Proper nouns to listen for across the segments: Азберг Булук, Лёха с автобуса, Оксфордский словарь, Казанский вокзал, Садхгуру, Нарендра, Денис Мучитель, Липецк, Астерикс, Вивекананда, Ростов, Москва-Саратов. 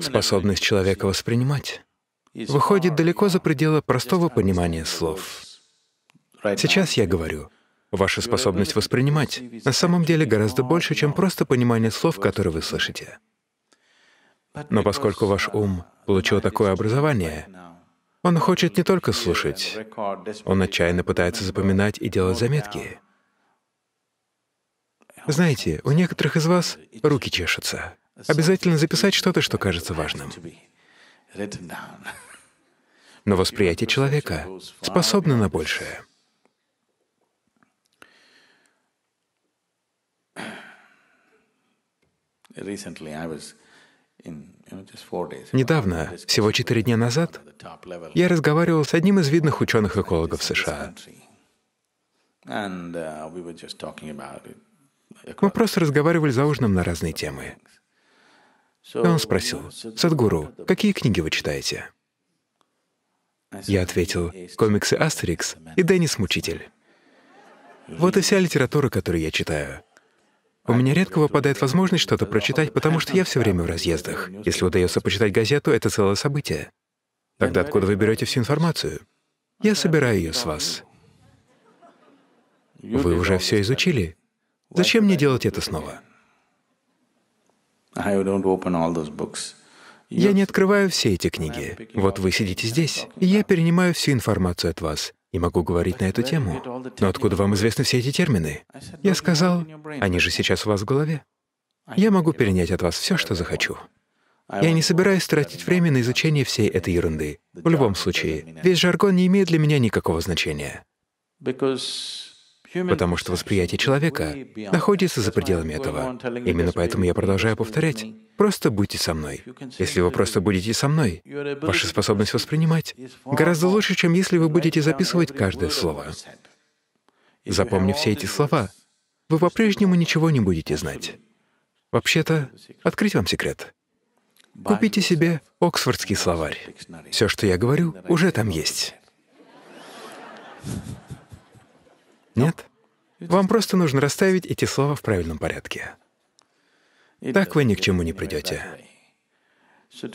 способность человека воспринимать выходит далеко за пределы простого понимания слов. Сейчас я говорю, ваша способность воспринимать на самом деле гораздо больше, чем просто понимание слов, которые вы слышите. Но поскольку ваш ум получил такое образование, он хочет не только слушать, он отчаянно пытается запоминать и делать заметки. Знаете, у некоторых из вас руки чешутся. Обязательно записать что-то, что кажется важным. Но восприятие человека способно на большее. Недавно, всего 4 дня назад, я разговаривал с одним из видных ученых-экологов США. Мы просто разговаривали за ужином на разные темы. И он спросил: «Садхгуру, какие книги вы читаете?» Я ответил: «Комиксы Астерикс и Денис Мучитель». Вот и вся литература, которую я читаю. У меня редко выпадает возможность что-то прочитать, потому что я все время в разъездах. Если удается почитать газету, это целое событие. Тогда откуда вы берете всю информацию? Я собираю ее с вас. Вы уже все изучили. Зачем мне делать это снова? Я не открываю все эти книги. Вот вы сидите здесь, и я перенимаю всю информацию от вас и могу говорить на эту тему. Но откуда вам известны все эти термины? Я сказал, они же сейчас у вас в голове. Я могу перенять от вас все, что захочу. Я не собираюсь тратить время на изучение всей этой ерунды. В любом случае, весь жаргон не имеет для меня никакого значения, потому что восприятие человека находится за пределами этого. Именно поэтому я продолжаю повторять: просто будьте со мной. Если вы просто будете со мной, ваша способность воспринимать гораздо лучше, чем если вы будете записывать каждое слово. Запомнив все эти слова, вы по-прежнему ничего не будете знать. Вообще-то, открыть вам секрет. Купите себе Оксфордский словарь. Все, что я говорю, уже там есть. Нет? Вам просто нужно расставить эти слова в правильном порядке. Так вы ни к чему не придете.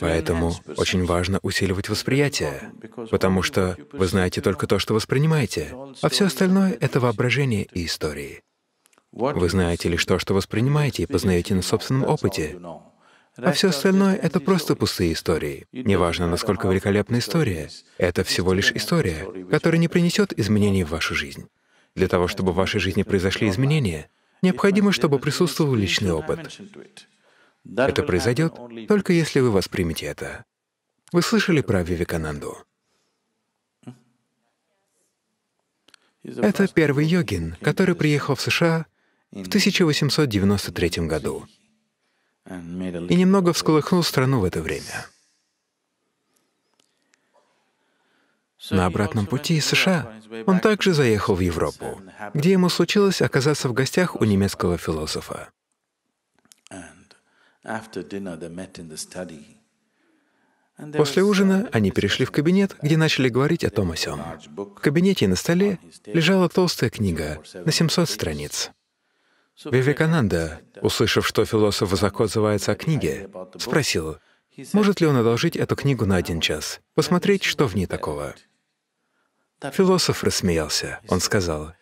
Поэтому очень важно усиливать восприятие, потому что вы знаете только то, что воспринимаете, а все остальное — это воображение и истории. Вы знаете лишь то, что воспринимаете и познаете на собственном опыте, а все остальное — это просто пустые истории. Неважно, насколько великолепна история, это всего лишь история, которая не принесет изменений в вашу жизнь. Для того, чтобы в вашей жизни произошли изменения, необходимо, чтобы присутствовал личный опыт. Это произойдет только если вы воспримете это. Вы слышали про Вивекананду? Это первый йогин, который приехал в США в 1893 году и немного всколыхнул страну в это время. На обратном пути из США он также заехал в Европу, где ему случилось оказаться в гостях у немецкого философа. После ужина они перешли в кабинет, где начали говорить о том о сём. В кабинете на столе лежала толстая книга на 700 страниц. Вивекананда, услышав, что философ высоко отзывается о книге, спросил, может ли он одолжить эту книгу на 1 час, посмотреть, что в ней такого. Философ рассмеялся. Он сказал: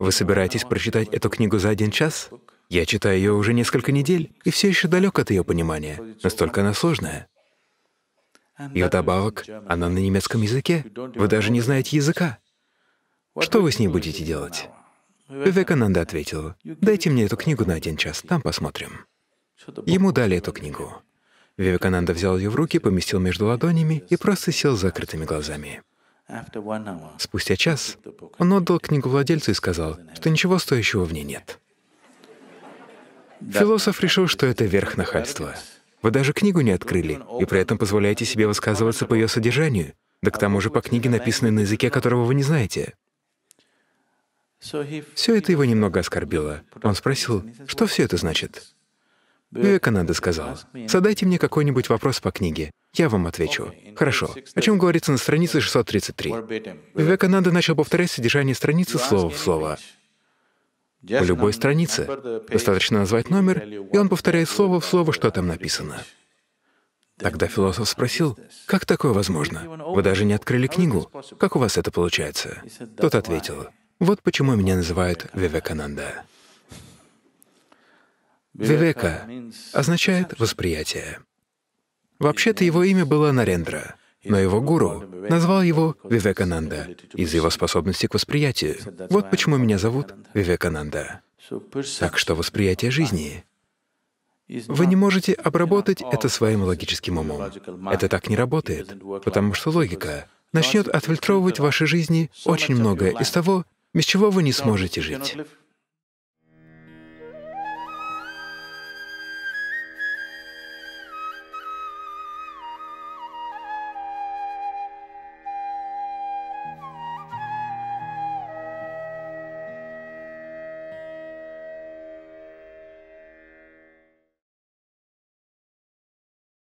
«Вы собираетесь прочитать эту книгу за 1 час? Я читаю ее уже несколько недель и все еще далек от ее понимания. Настолько она сложная. И вдобавок, она на немецком языке. Вы даже не знаете языка. Что вы с ней будете делать?» Вивекананда ответил: «Дайте мне эту книгу на 1 час, там посмотрим». Ему дали эту книгу. Вивекананда взял ее в руки, поместил между ладонями и просто сел с закрытыми глазами. Спустя час он отдал книгу владельцу и сказал, что ничего стоящего в ней нет. Философ решил, что это верх нахальства. Вы даже книгу не открыли, и при этом позволяете себе высказываться по ее содержанию, да к тому же по книге, написанной на языке, которого вы не знаете. Все это его немного оскорбило. Он спросил, что все это значит. Вивекананда сказал: «Задайте мне какой-нибудь вопрос по книге, я вам отвечу». Хорошо. О чем говорится на странице 633? Вивекананда начал повторять содержание страницы слово в слово. По любой странице достаточно назвать номер, и он повторяет слово в слово, что там написано. Тогда философ спросил, как такое возможно? Вы даже не открыли книгу. Как у вас это получается? Тот ответил, вот почему меня называют Вивекананда. Вивека означает «восприятие». Вообще-то его имя было Нарендра, но его гуру назвал его Вивекананда из-за его способности к восприятию. Вот почему меня зовут Вивекананда. Так что восприятие жизни вы не можете обработать это своим логическим умом. Это так не работает, потому что логика начнет отфильтровывать в вашей жизни очень многое из того, без чего вы не сможете жить.